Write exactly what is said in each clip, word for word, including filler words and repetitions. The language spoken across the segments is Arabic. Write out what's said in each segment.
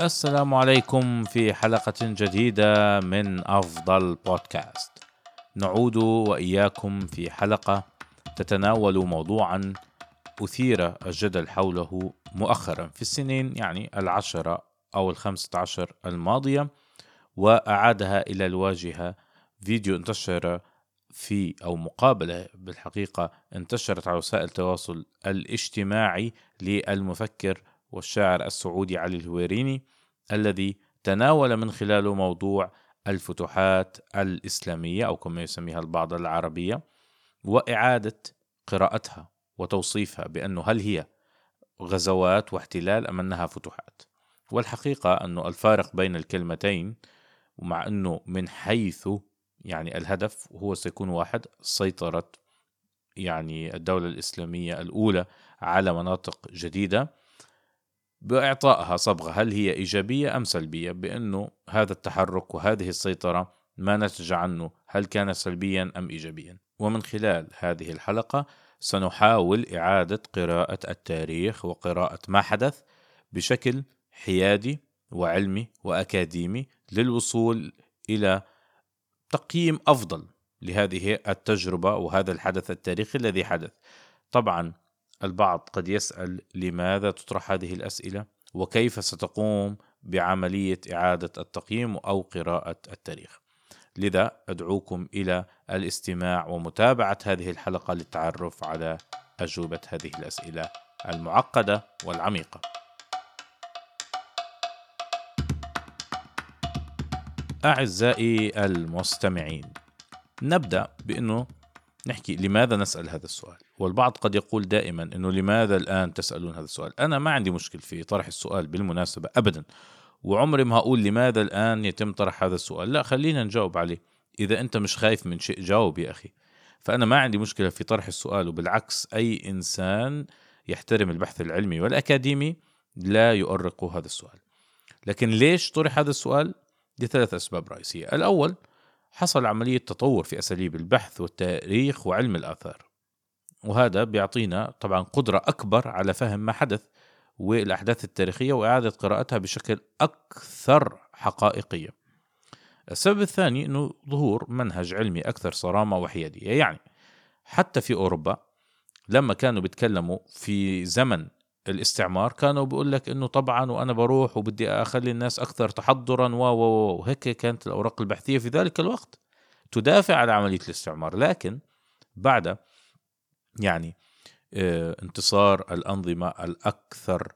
السلام عليكم في حلقة جديدة من أفضل بودكاست. نعود وإياكم في حلقة تتناول موضوعا أثير الجدل حوله مؤخرا في السنين يعني العشرة أو الخمسة عشر الماضية، وأعادها إلى الواجهة فيديو انتشر في أو مقابلة بالحقيقة انتشرت على وسائل التواصل الاجتماعي للمفكر والشاعر السعودي علي الهويريني، الذي تناول من خلاله موضوع الفتوحات الإسلامية أو كما يسميها البعض العربية، وإعادة قراءتها وتوصيفها بأنه هل هي غزوات واحتلال أم أنها فتوحات. والحقيقة أن الفارق بين الكلمتين، ومع أنه من حيث يعني الهدف هو سيكون واحد، سيطرة يعني الدولة الإسلامية الأولى على مناطق جديدة بإعطائها صبغة هل هي إيجابية أم سلبية، بأنه هذا التحرك وهذه السيطرة ما نتج عنه هل كان سلبيا أم إيجابيا. ومن خلال هذه الحلقة سنحاول إعادة قراءة التاريخ وقراءة ما حدث بشكل حيادي وعلمي وأكاديمي للوصول إلى تقييم أفضل لهذه التجربة وهذا الحدث التاريخي الذي حدث. طبعا البعض قد يسأل لماذا تطرح هذه الأسئلة وكيف ستقوم بعملية إعادة التقييم أو قراءة التاريخ، لذا أدعوكم إلى الاستماع ومتابعة هذه الحلقة للتعرف على أجوبة هذه الأسئلة المعقدة والعميقة. أعزائي المستمعين، نبدأ بأنه نحكي لماذا نسأل هذا السؤال. والبعض قد يقول دائما أنه لماذا الآن تسألون هذا السؤال. أنا ما عندي مشكل في طرح السؤال بالمناسبة أبدا، وعمري ما أقول لماذا الآن يتم طرح هذا السؤال، لا خلينا نجاوب عليه. إذا أنت مش خايف من شيء جاوب يا أخي، فأنا ما عندي مشكلة في طرح السؤال، وبالعكس أي إنسان يحترم البحث العلمي والأكاديمي لا يؤرق هذا السؤال. لكن ليش طرح هذا السؤال؟ لثلاث أسباب رئيسية. الأول، حصل عملية تطور في أساليب البحث والتاريخ وعلم الآثار، وهذا بيعطينا طبعا قدرة أكبر على فهم ما حدث والأحداث التاريخية وإعادة قراءتها بشكل أكثر حقائقية. السبب الثاني أنه ظهور منهج علمي أكثر صرامة وحيادية، يعني حتى في أوروبا لما كانوا بيتكلموا في زمن الاستعمار كانوا بيقول لك أنه طبعا وأنا بروح وبدي أخلي الناس أكثر تحضرا وهيك كانت الأوراق البحثية في ذلك الوقت تدافع على عملية الاستعمار. لكن بعد يعني انتصار الأنظمة الأكثر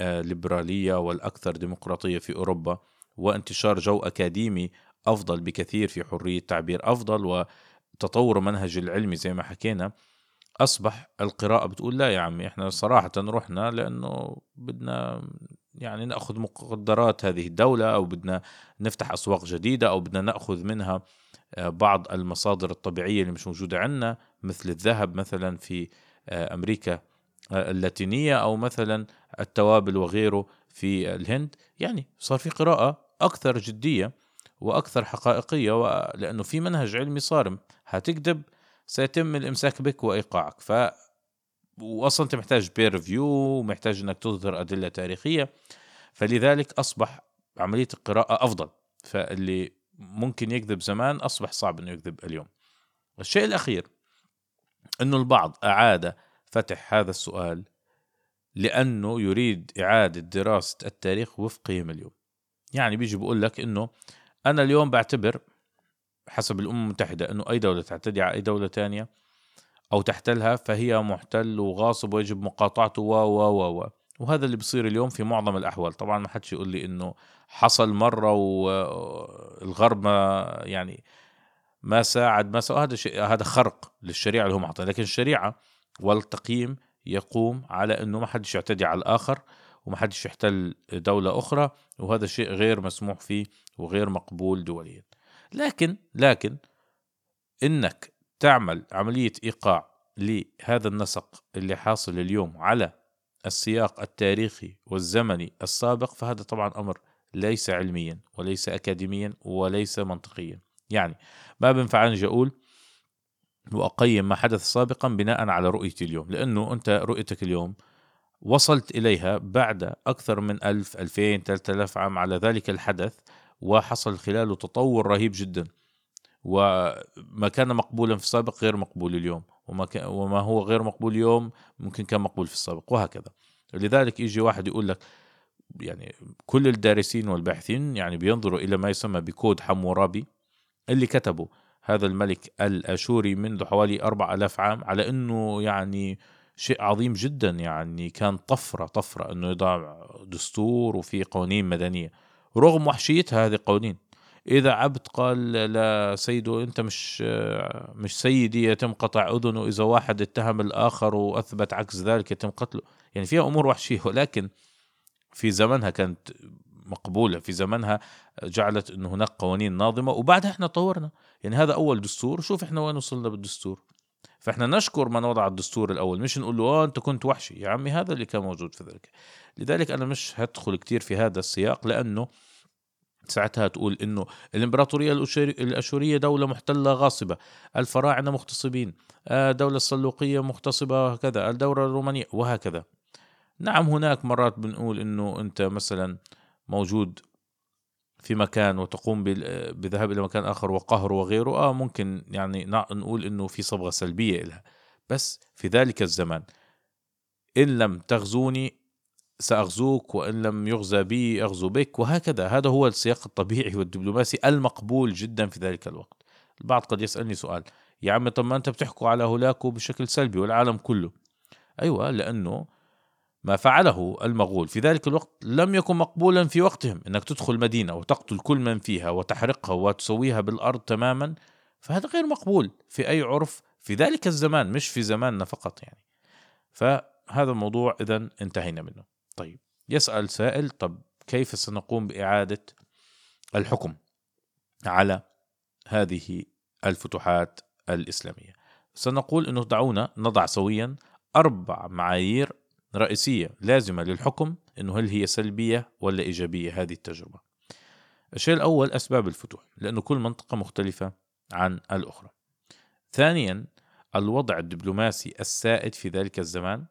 ليبرالية والأكثر ديمقراطية في أوروبا وانتشار جو أكاديمي أفضل بكثير في حرية تعبير أفضل وتطور منهج العلمي زي ما حكينا، أصبح القراءة بتقول لا يا عمي إحنا صراحة رحنا لأنه بدنا يعني نأخذ مقدرات هذه الدولة، أو بدنا نفتح أسواق جديدة، أو بدنا نأخذ منها بعض المصادر الطبيعية اللي مش موجودة عندنا مثل الذهب مثلا في أمريكا اللاتينية، أو مثلا التوابل وغيره في الهند. يعني صار في قراءة أكثر جدية وأكثر حقائقية لأنه في منهج علمي صارم. هتكذب سيتم الإمساك بك وإيقاعك، ف... وأصلا أنت محتاج بير ريفيو ومحتاج أنك تظهر أدلة تاريخية، فلذلك أصبح عملية القراءة أفضل، فاللي ممكن يكذب زمان أصبح صعب أنه يكذب اليوم. الشيء الأخير أنه البعض أعاد فتح هذا السؤال لأنه يريد إعادة دراسة التاريخ وفق قيم اليوم. يعني بيجي بقول لك أنه أنا اليوم بعتبر حسب الأمم المتحدة أنه أي دولة تعتدي على أي دولة تانية أو تحتلها فهي محتل وغاصب ويجب مقاطعته و و و وهذا اللي بصير اليوم في معظم الأحوال. طبعا ما حدش يقول لي أنه حصل مرة والغرب ما يعني ما ساعد ما ساعد. هذا شيء، هذا خرق للشريعة اللي هم عطاها، لكن الشريعة والتقييم يقوم على أنه ما حدش يعتدي على الآخر وما حدش يحتل دولة أخرى، وهذا شيء غير مسموح فيه وغير مقبول دوليا. لكن لكن إنك تعمل عملية إيقاع لهذا النسق اللي حاصل اليوم على السياق التاريخي والزمني السابق، فهذا طبعا أمر ليس علميا وليس أكاديميا وليس منطقيا. يعني ما بنفع أني أقول وأقيم ما حدث سابقا بناء على رؤيتي اليوم، لأنه أنت رؤيتك اليوم وصلت إليها بعد أكثر من ألف ألفين ثلاثة آلاف عام على ذلك الحدث، وحصل خلاله تطور رهيب جدا، وما كان مقبولا في السابق غير مقبول اليوم، وما, وما هو غير مقبول اليوم ممكن كان مقبول في السابق، وهكذا. لذلك يجي واحد يقول لك يعني كل الدارسين والباحثين يعني بينظروا إلى ما يسمى بكود حمورابي اللي كتبه هذا الملك الأشوري منذ حوالي أربع آلاف عام، على أنه يعني شيء عظيم جدا، يعني كان طفرة طفرة أنه يضع دستور وفي قوانين مدنية رغم وحشيتها هذه القوانين. إذا عبد قال لسيده أنت مش مش سيدي يتم قطع أذنه، إذا واحد اتهم الآخر وأثبت عكس ذلك يتم قتله، يعني فيها أمور وحشية، ولكن في زمنها كانت مقبولة، في زمنها جعلت أن هناك قوانين ناظمة، وبعدها إحنا طورنا. يعني هذا أول دستور، شوف إحنا وين وصلنا بالدستور، فإحنا نشكر من وضع الدستور الأول، مش نقول له آه أنت كنت وحشي يا عمي، هذا اللي كان موجود في ذلك. لذلك أنا مش هدخل كتير في هذا السياق، لأنه ساعتها تقول إنه الإمبراطورية الأشورية دولة محتلة غاصبة، الفراعنة مغتصبين، الدولة الصلوقية مغتصبة، وهكذا الدولة الرومانية، وهكذا. نعم هناك مرات بنقول إنه أنت مثلا موجود في مكان وتقوم بذهاب إلى مكان آخر وقهر وغيره، آه ممكن يعني نقول إنه في صبغة سلبية لها، بس في ذلك الزمان إن لم تغزوني سأغزوك، وإن لم يغزى بي أغزو بك، وهكذا. هذا هو السياق الطبيعي والدبلوماسي المقبول جدا في ذلك الوقت. البعض قد يسألني سؤال، يا عمي طب ما أنت بتحكوا على هلاكو بشكل سلبي والعالم كله. أيوة، لأنه ما فعله المغول في ذلك الوقت لم يكن مقبولا في وقتهم، انك تدخل مدينة وتقتل كل من فيها وتحرقها وتسويها بالأرض تماما، فهذا غير مقبول في أي عرف في ذلك الزمان، مش في زماننا فقط يعني. فهذا الموضوع إذن انتهينا منه. طيب، يسأل سائل، طب كيف سنقوم بإعادة الحكم على هذه الفتوحات الإسلامية؟ سنقول أنه دعونا نضع سويا أربع معايير رئيسية لازمة للحكم، أنه هل هي سلبية ولا إيجابية هذه التجربة. الشيء الأول أسباب الفتوح، لأنه كل منطقة مختلفة عن الأخرى. ثانيا الوضع الدبلوماسي السائد في ذلك الزمان.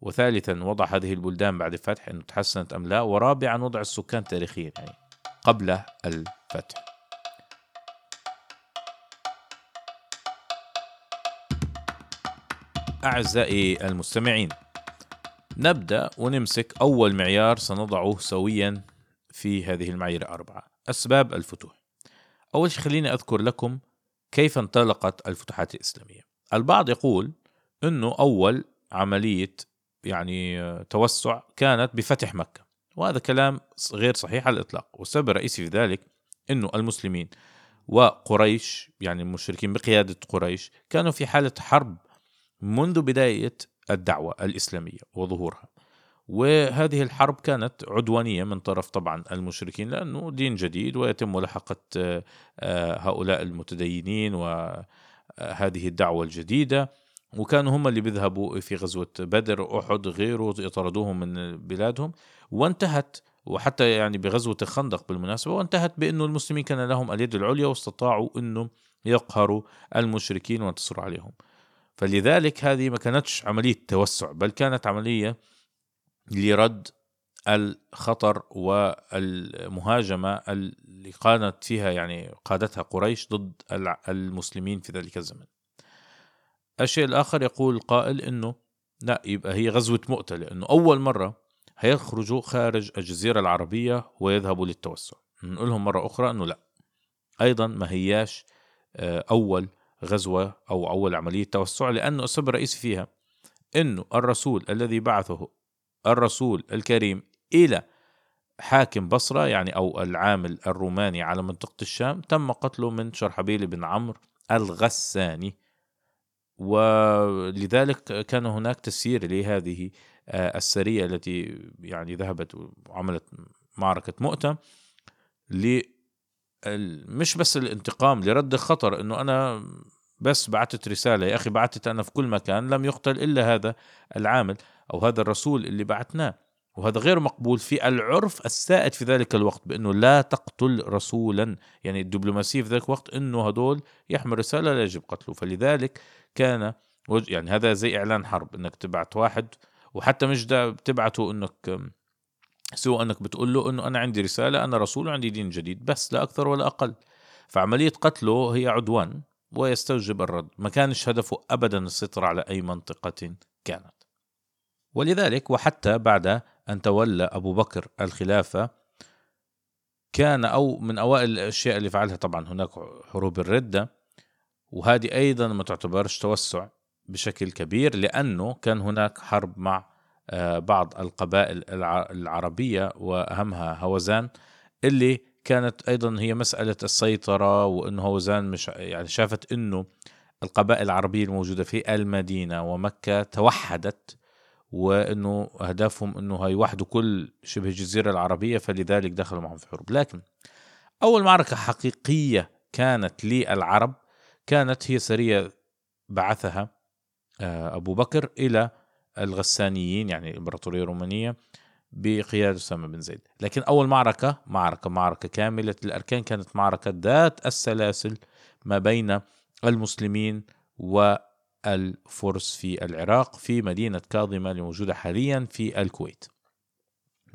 وثالثا وضع هذه البلدان بعد الفتح، أنه تحسنت أم لا. ورابعا وضع السكان تاريخيا يعني قبل الفتح. أعزائي المستمعين، نبدأ ونمسك أول معيار سنضعه سويا في هذه المعايير الأربعة، أسباب الفتوح. أول شيء خليني أذكر لكم كيف انطلقت الفتوحات الإسلامية. البعض يقول أنه أول عملية يعني توسع كانت بفتح مكة، وهذا كلام غير صحيح على الإطلاق. والسبب الرئيسي في ذلك أنه المسلمين وقريش يعني المشركين بقيادة قريش كانوا في حالة حرب منذ بداية الدعوة الإسلامية وظهورها، وهذه الحرب كانت عدوانية من طرف طبعا المشركين، لأنه دين جديد ويتم ملاحقة هؤلاء المتدينين وهذه الدعوة الجديدة، وكانوا هم اللي بيذهبوا في غزوة بدر، أحد، غيره، يطردوهم من بلادهم. وانتهت، وحتى يعني بغزوة الخندق بالمناسبة، وانتهت بأنه المسلمين كان لهم اليد العليا واستطاعوا أنهم يقهروا المشركين وانتصروا عليهم. فلذلك هذه ما كانتش عملية توسع، بل كانت عملية لرد الخطر والمهاجمة اللي كانت فيها يعني قادتها قريش ضد المسلمين في ذلك الزمن. الشيء الآخر يقول القائل إنه لا، يبقى هي غزوة مؤتة، لأنه أول مرة هيخرجوا خارج الجزيرة العربية ويذهبوا للتوسع. نقولهم مرة أخرى إنه لا، أيضا ما هياش أول غزوة أو أول عملية توسع، لأنه السبب الرئيسي فيها أنه الرسول الذي بعثه الرسول الكريم إلى حاكم بصرة يعني أو العامل الروماني على منطقة الشام تم قتله من شرحبيل بن عمرو الغساني، ولذلك كان هناك تسيير لهذه السرية التي يعني ذهبت وعملت معركة مؤتة ل مش بس الانتقام، لرد الخطر، انه انا بس بعتت رسالة، يا اخي بعتت انا في كل مكان، لم يقتل الا هذا العامل او هذا الرسول اللي بعتناه. وهذا غير مقبول في العرف السائد في ذلك الوقت، بانه لا تقتل رسولا. يعني الدبلوماسية في ذلك الوقت انه هدول يحمل رسالة لا يجب قتله، فلذلك كان يعني هذا زي اعلان حرب، انك تبعت واحد وحتى مش ده بتبعته انك سوى انك بتقول له انه انا عندي رسالة، انا رسول، عندي دين جديد، بس لا اكثر ولا اقل. فعملية قتله هي عدوان ويستوجب الرد، ما كانش هدفه ابدا السيطرة على اي منطقة كانت. ولذلك وحتى بعد ان تولى ابو بكر الخلافة كان او من اوائل الاشياء اللي فعلها طبعا هناك حروب الردة، وهذه ايضا ما تعتبرش توسع بشكل كبير لأنه كان هناك حرب مع بعض القبائل العربية وأهمها هوزان، اللي كانت أيضا هي مسألة السيطرة، وأنه هوزان مش يعني شافت أنه القبائل العربية الموجودة في المدينة ومكة توحدت، وأنه أهدافهم أنه هيوحدوا كل شبه الجزيرة العربية، فلذلك دخلوا معهم في حروب. لكن أول معركة حقيقية كانت للعرب كانت هي سرية بعثها أبو بكر إلى الغسانيين، يعني الإمبراطورية الرومانية بقيادة سام بن زيد. لكن أول معركة معركة معركة كاملة الأركان كانت معركة ذات السلاسل ما بين المسلمين والفرس في العراق في مدينة كاظمة الموجودة حاليا في الكويت.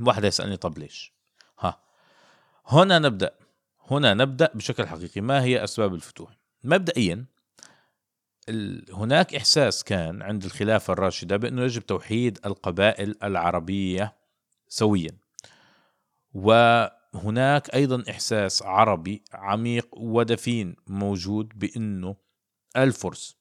واحد يسألني طب ليش؟ ها هنا نبدأ هنا نبدأ بشكل حقيقي. ما هي أسباب الفتوح؟ مبدئيا هناك إحساس كان عند الخلافة الراشدة بأنه يجب توحيد القبائل العربية سويا، وهناك أيضا إحساس عربي عميق ودفين موجود بأنه الفرس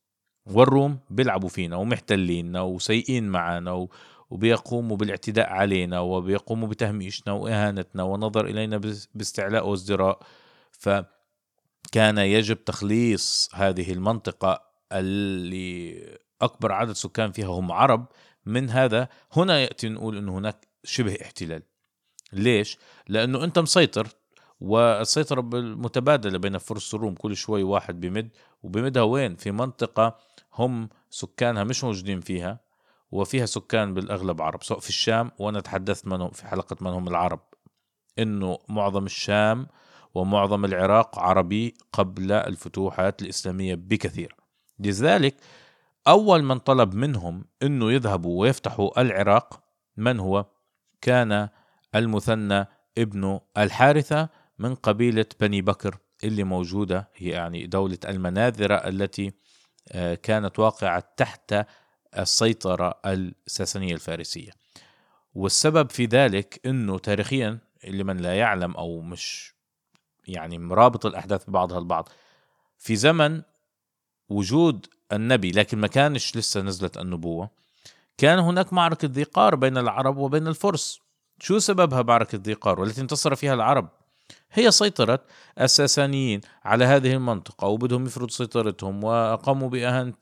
والروم بيلعبوا فينا ومحتليننا وسيئين معنا وبيقوموا بالاعتداء علينا وبيقوموا بتهميشنا وإهانتنا ونظر إلينا باستعلاء وازدراء، فكان يجب تخليص هذه المنطقة اللي أكبر عدد سكان فيها هم عرب من هذا. هنا يأتي نقول أنه هناك شبه احتلال. ليش؟ لأنه أنت مسيطر، والسيطرة متبادلة بين الفرس والروم، كل شوي واحد بمد وبمدها وين؟ في منطقة هم سكانها مش موجودين فيها، وفيها سكان بالأغلب عرب، سواء في الشام، وأنا تحدثت منهم في حلقة من هم العرب أنه معظم الشام ومعظم العراق عربي قبل الفتوحات الإسلامية بكثير. لذلك أول من طلب منهم أنه يذهبوا ويفتحوا العراق من هو؟ كان المثنى ابن الحارثة من قبيلة بني بكر اللي موجودة، يعني دولة المناذرة التي كانت واقعة تحت السيطرة الساسانية الفارسية. والسبب في ذلك أنه تاريخيا لمن لا يعلم أو مش يعني مرابط الأحداث ببعضها البعض، في زمن وجود النبي لكن ما كانش لسه نزلت النبوة، كان هناك معركة ذي قار بين العرب وبين الفرس. شو سببها معركة ذي قار والتي انتصر فيها العرب؟ هي سيطرة الساسانيين على هذه المنطقة وبدهم يفرض سيطرتهم، وقاموا بإهانة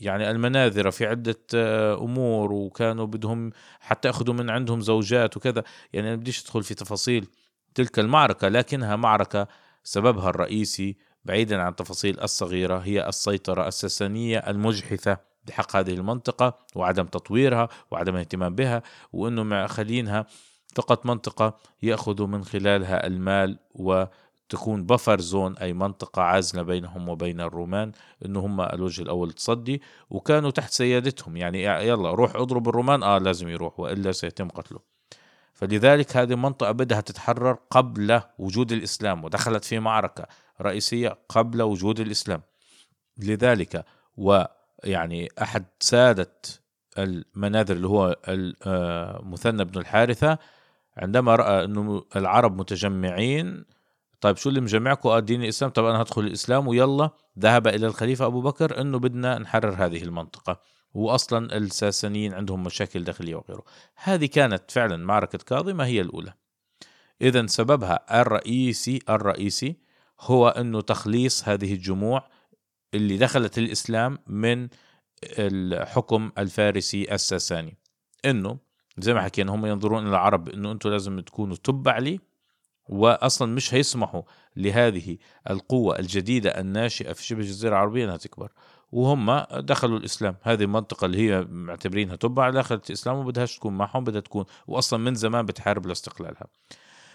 يعني المناذرة في عدة أمور، وكانوا بدهم حتى أخذوا من عندهم زوجات وكذا. يعني أنا بديش أدخل في تفاصيل تلك المعركة، لكنها معركة سببها الرئيسي بعيدا عن التفاصيل الصغيرة هي السيطرة الساسانية المجحفة بحق هذه المنطقة وعدم تطويرها وعدم الاهتمام بها، وأنه مخلينها فقط منطقة يأخذوا من خلالها المال، وتكون بفر زون، أي منطقة عازلة بينهم وبين الرومان، أنه هم الوجه الأول تصدي، وكانوا تحت سيادتهم. يعني يلا روح اضرب الرومان، آه لازم يروح وإلا سيتم قتله. فلذلك هذه المنطقة بدها تتحرر قبل وجود الإسلام، ودخلت في معركة رئيسية قبل وجود الإسلام. لذلك ويعني أحد سادة المناذر اللي هو المثنى بن الحارثة عندما رأى أنه العرب متجمعين، طيب شو اللي مجمعكم؟ دين الإسلام، طب أنا هدخل الإسلام، ويلا ذهب إلى الخليفة أبو بكر أنه بدنا نحرر هذه المنطقة، وأصلا الساسانيين عندهم مشاكل داخلية وغيره. هذه كانت فعلا معركة كاظمة هي الأولى. إذن سببها الرئيسي الرئيسي هو أنه تخليص هذه الجموع اللي دخلت الإسلام من الحكم الفارسي الساساني، أنه زي ما حكينا هم ينظرون إلى العرب أنه أنتوا لازم تكونوا تبع لي، وأصلا مش هيسمحوا لهذه القوة الجديدة الناشئة في شبه الجزيرة العربية أنها تكبر، وهم دخلوا الإسلام. هذه المنطقة اللي هي معتبرينها تبع دخلت الإسلام وبدهاش تكون معهم، بدها تكون، وأصلا من زمان بتحارب لاستقلالها.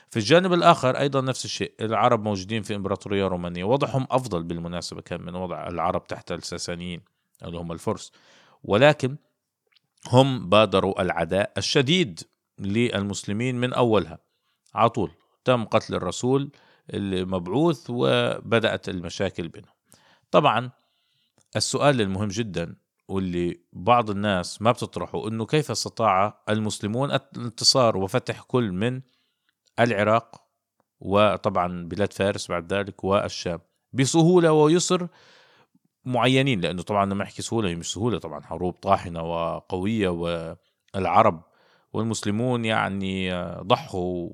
في الجانب الآخر أيضا نفس الشيء، العرب موجودين في إمبراطورية رومانية، وضعهم أفضل بالمناسبة كان من وضع العرب تحت الساسانيين اللي هم الفرس، ولكن هم بادروا العداء الشديد للمسلمين من أولها على طول. تم قتل الرسول المبعوث وبدأت المشاكل بينهم. طبعا السؤال المهم جدا واللي بعض الناس ما بتطرحه أنه كيف استطاع المسلمون الانتصار وفتح كل من العراق وطبعا بلاد فارس بعد ذلك والشام بسهولة ويسر معينين، لأنه طبعا لما أحكي سهولة هي مش سهولة، طبعا حروب طاحنة وقوية والعرب والمسلمون يعني ضحوا،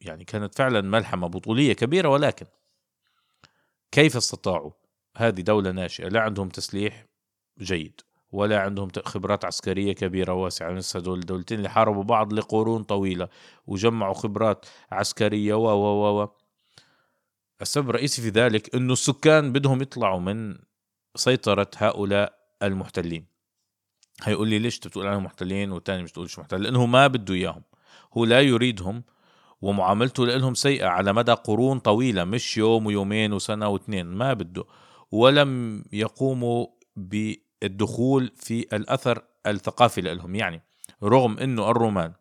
يعني كانت فعلا ملحمة بطولية كبيرة. ولكن كيف استطاعوا؟ هذه دولة ناشئة لا عندهم تسليح جيد ولا عندهم خبرات عسكرية كبيرة واسعة، لسه دول دولتين اللي حاربوا بعض لقرون طويلة وجمعوا خبرات عسكرية و و و السبب الرئيسي في ذلك أنه السكان بدهم يطلعوا من سيطرة هؤلاء المحتلين. هيقول لي ليش تقول أنا محتلين والتاني مش تقولش محتل؟ لأنه ما بده إياهم، هو لا يريدهم ومعاملته لهم سيئة على مدى قرون طويلة، مش يوم ويومين وسنة واثنين، ما بده. ولم يقوموا بالدخول في الأثر الثقافي لهم، يعني رغم أنه الرومان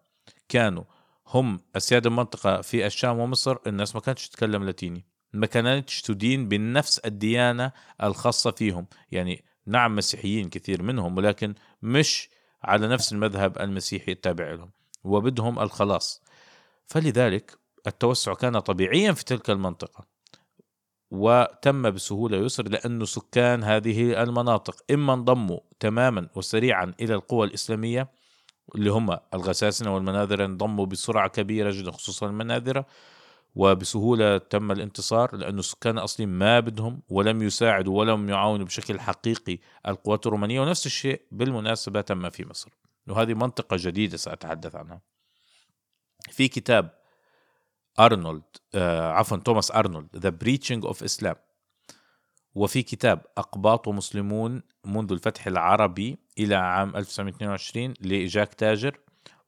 كانوا هم السيادة المنطقة في الشام ومصر، الناس ما كانتش تتكلم لاتيني، ما كانتش تدين بنفس الديانة الخاصة فيهم، يعني نعم مسيحيين كثير منهم ولكن مش على نفس المذهب المسيحي التابع لهم، وبدهم الخلاص. فلذلك التوسع كان طبيعيا في تلك المنطقة وتم بسهولة ويسر، لأن سكان هذه المناطق إما انضموا تماما وسريعا إلى القوى الإسلامية اللي هم الغساسنة والمناذرة، انضموا بسرعة كبيرة جدا خصوصا المناذرة، وبسهولة تم الانتصار لأن السكان أصلي ما بدهم ولم يساعدوا ولم يعاونوا بشكل حقيقي القوات الرومانية. ونفس الشيء بالمناسبة تم في مصر، وهذه منطقة جديدة سأتحدث عنها في كتاب أرنولد آه عفوا توماس أرنولد The Breaching of Islam، وفي كتاب أقباط مسلمون منذ الفتح العربي إلى عام ألف وتسعمائة واثنين وعشرين لإجاك تاجر،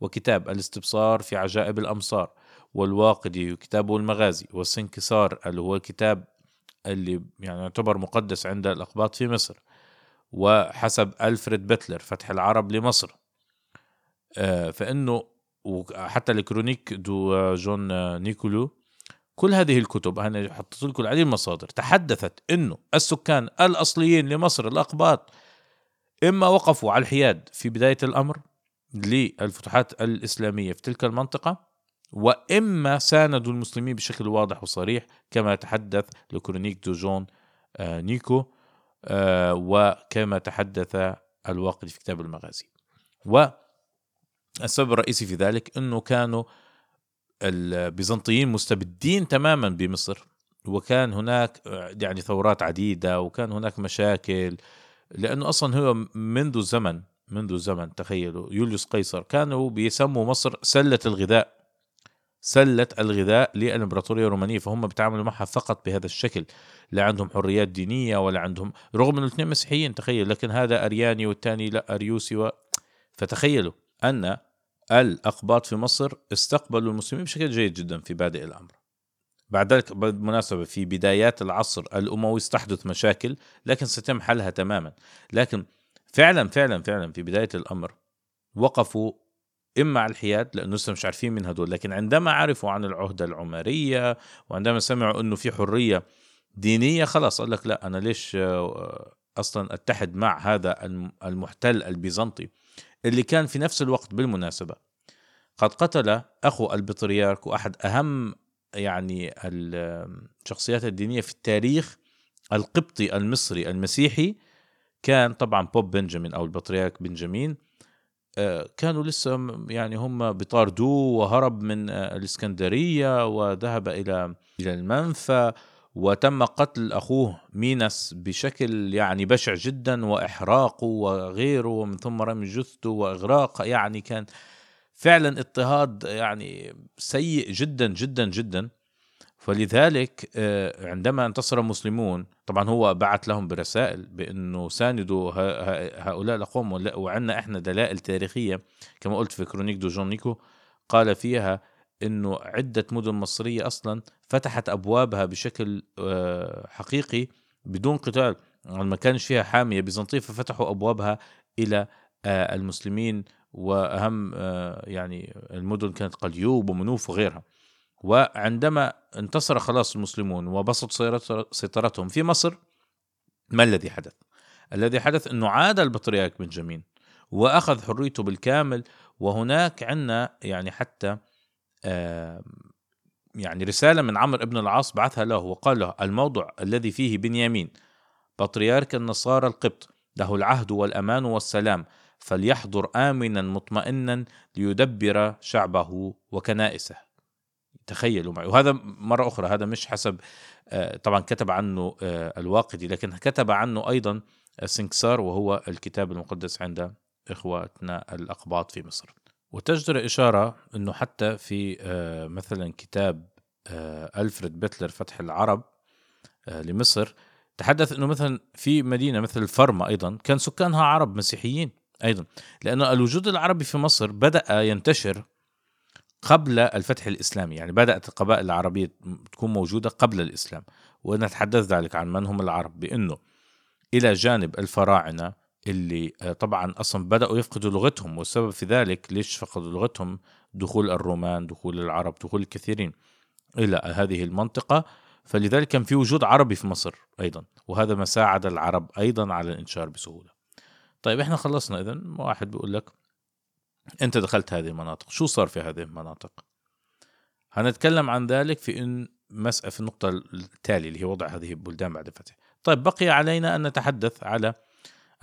وكتاب الاستبصار في عجائب الأمصار، والواقدي وكتابه المغازي، والسنكسار اللي هو الكتاب اللي يعني يعتبر مقدس عند الأقباط في مصر، وحسب ألفريد بيتلر فتح العرب لمصر. آه فإنه وحتى الكرونيك دو جون نيكولو، كل هذه الكتب أنا حطيت لكم العديد من المصادر تحدثت إنه السكان الأصليين لمصر الأقباط إما وقفوا على الحياد في بداية الأمر للفتوحات الإسلامية في تلك المنطقة، وإما ساندوا المسلمين بشكل واضح وصريح كما تحدث الكرونيك دو جون نيكو، وكما تحدث الواقدي في كتاب المغازي. و السبب الرئيسي في ذلك أنه كانوا البيزنطيين مستبدين تماما بمصر، وكان هناك يعني ثورات عديدة وكان هناك مشاكل، لأنه أصلا هو منذ زمن منذ زمن تخيلوا يوليوس قيصر كانوا بيسموا مصر سلة الغذاء سلة الغذاء للإمبراطورية الرومانية، فهم بتعاملوا معها فقط بهذا الشكل، لا عندهم حريات دينية ولا عندهم، رغم أنه الاثنين مسيحيين تخيل، لكن هذا أرياني والتاني لا أريوسي و... فتخيلوا أن الأقباط في مصر استقبلوا المسلمين بشكل جيد جدا في بادئ الأمر. بعد ذلك بالمناسبة في بدايات العصر الأموي تحدث مشاكل لكن سيتم حلها تماما، لكن فعلا فعلا فعلا في بداية الأمر وقفوا إما على الحياد لأنه لسه مش عارفين من هدول، لكن عندما عرفوا عن العهدة العمرية وعندما سمعوا أنه في حرية دينية خلاص قال لك لا أنا ليش أصلا أتحد مع هذا المحتل البيزنطي اللي كان في نفس الوقت بالمناسبة قد قتل أخو البطريارك وأحد أهم يعني الشخصيات الدينية في التاريخ القبطي المصري المسيحي، كان طبعا بوب بنجامين أو البطريارك بنيامين، كانوا لسه يعني هم بيطاردوه وهرب من الإسكندرية وذهب إلى إلى المنفى، وتم قتل أخوه مينس بشكل يعني بشع جدا وإحراقه وغيره، ومن ثم رمي جثته وإغراقه، يعني كان فعلا اضطهاد يعني سيء جدا جدا جدا. فلذلك عندما انتصر المسلمون طبعا هو بعت لهم برسائل بأنه ساندوا هؤلاء الأقوام، وعندنا احنا دلائل تاريخية كما قلت في كرونيك دو جون نيكو قال فيها إنه عدة مدن مصرية أصلا فتحت أبوابها بشكل حقيقي بدون قتال، ما كانش فيها حامية بيزنطية ففتحوا أبوابها إلى المسلمين، وأهم يعني المدن كانت قليوب ومنوف وغيرها. وعندما انتصر خلاص المسلمون وبسط سيطرتهم في مصر، ما الذي حدث؟ الذي حدث أنه عاد البطريارك بنيامين وأخذ حريته بالكامل. وهناك عنا يعني حتى يعني رسالة من عمرو ابن العاص بعثها له وقال له: الموضع الذي فيه بنيامين بطريرك النصارى القبط له العهد والأمان والسلام، فليحضر آمنا مطمئنا ليدبر شعبه وكنائسه. تخيلوا معي. وهذا مرة أخرى هذا مش حسب، طبعا كتب عنه الواقدي، لكن كتب عنه أيضا السنكسار وهو الكتاب المقدس عند إخواتنا الأقباط في مصر. وتجدر إشارة أنه حتى في مثلا كتاب ألفريد بيتلر فتح العرب لمصر، تحدث أنه مثلا في مدينة مثل الفرما أيضا كان سكانها عرب مسيحيين أيضا، لأن الوجود العربي في مصر بدأ ينتشر قبل الفتح الإسلامي، يعني بدأت القبائل العربية تكون موجودة قبل الإسلام. ونتحدث ذلك عن من هم العرب، بأنه إلى جانب الفراعنة اللي طبعا أصلا بدأوا يفقدوا لغتهم، والسبب في ذلك ليش فقدوا لغتهم دخول الرومان، دخول العرب، دخول الكثيرين إلى هذه المنطقة، فلذلك كان في وجود عربي في مصر أيضا، وهذا ما ساعد العرب أيضا على الانتشار بسهولة. طيب إحنا خلصنا إذن. واحد بيقول لك أنت دخلت هذه المناطق، شو صار في هذه المناطق؟ هنتكلم عن ذلك في إن مسألة في النقطة التالية اللي هي وضع هذه البلدان بعد الفتح. طيب بقي علينا أن نتحدث على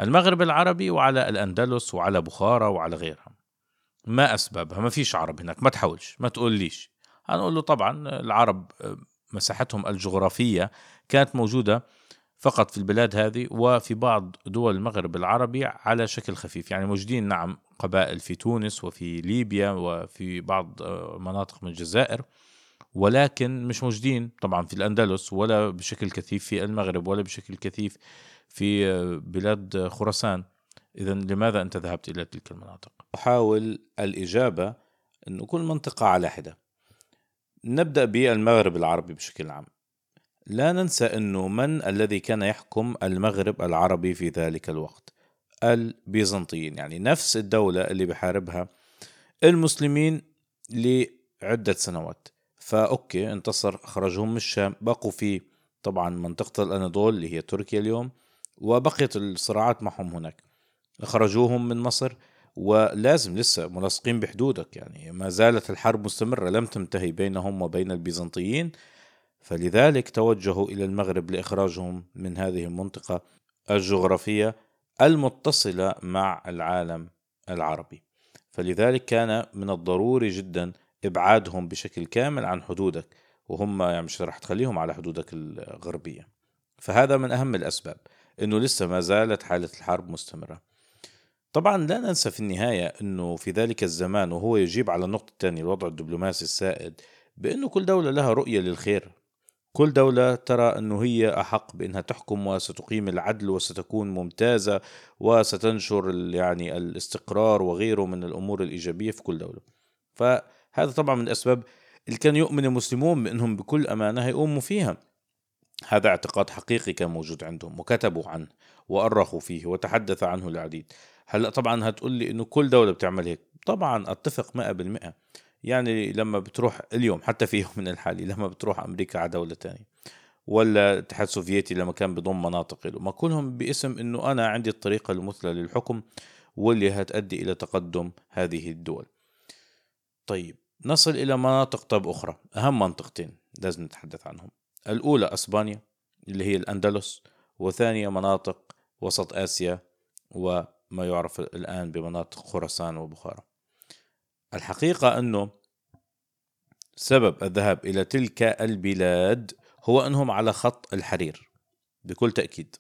المغرب العربي وعلى الأندلس وعلى بخارى وعلى غيرها. ما أسبابها؟ ما فيش عرب هناك، ما تحاولش، ما تقول ليش. هنقول له طبعا العرب مساحتهم الجغرافية كانت موجودة فقط في البلاد هذه وفي بعض دول المغرب العربي على شكل خفيف، يعني موجودين نعم قبائل في تونس وفي ليبيا وفي بعض مناطق من الجزائر، ولكن مش موجودين طبعا في الأندلس ولا بشكل كثيف في المغرب ولا بشكل كثيف في بلاد خراسان. إذن لماذا أنت ذهبت إلى تلك المناطق؟ أحاول الإجابة أن كل منطقة على حدة. نبدأ بالمغرب العربي بشكل عام. لا ننسى أنه من الذي كان يحكم المغرب العربي في ذلك الوقت؟ البيزنطيين، يعني نفس الدولة اللي بحاربها المسلمين لعدة سنوات. فأوكي انتصر، خرجهم من الشام، بقوا في طبعا منطقة الأناضول اللي هي تركيا اليوم، وبقيت الصراعات معهم هناك. خرجوهم من مصر ولازم لسه ملاصقين بحدودك، يعني ما زالت الحرب مستمرة، لم تنتهي بينهم وبين البيزنطيين، فلذلك توجهوا إلى المغرب لإخراجهم من هذه المنطقة الجغرافية المتصلة مع العالم العربي. فلذلك كان من الضروري جدا إبعادهم بشكل كامل عن حدودك، وهم يعني مش راح تخليهم على حدودك الغربية. فهذا من أهم الأسباب، أنه لسه ما زالت حالة الحرب مستمرة. طبعا لا ننسى في النهاية أنه في ذلك الزمان، وهو يجيب على النقطة الثانية الوضع الدبلوماسي السائد، بأنه كل دولة لها رؤية للخير، كل دولة ترى أنه هي أحق بأنها تحكم وستقيم العدل وستكون ممتازة وستنشر يعني الاستقرار وغيره من الأمور الإيجابية في كل دولة. فهذا طبعا من الأسباب اللي كان يؤمن المسلمون بأنهم بكل أمانة هيقوموا فيها. هذا اعتقاد حقيقي كان موجود عندهم، وكتبوا عنه وأرخوا فيه وتحدث عنه العديد. هلأ طبعا هتقول لي أنه كل دولة بتعمل هيك، طبعا أتفق مئة بالمئة. يعني لما بتروح اليوم حتى في يومنا الحالي، لما بتروح أمريكا على دولة تانية، ولا الاتحاد السوفيتي لما كان بضم مناطق له، ما كلهم باسم أنه أنا عندي الطريقة المثلى للحكم واللي هتؤدي إلى تقدم هذه الدول. طيب نصل إلى مناطق طب أخرى، أهم منطقتين لازم نتحدث عنهم. الأولى أسبانيا اللي هي الأندلس، وثانية مناطق وسط آسيا وما يعرف الآن بمناطق خراسان وبخارى. الحقيقة أنه سبب الذهاب إلى تلك البلاد هو أنهم على خط الحرير بكل تأكيد،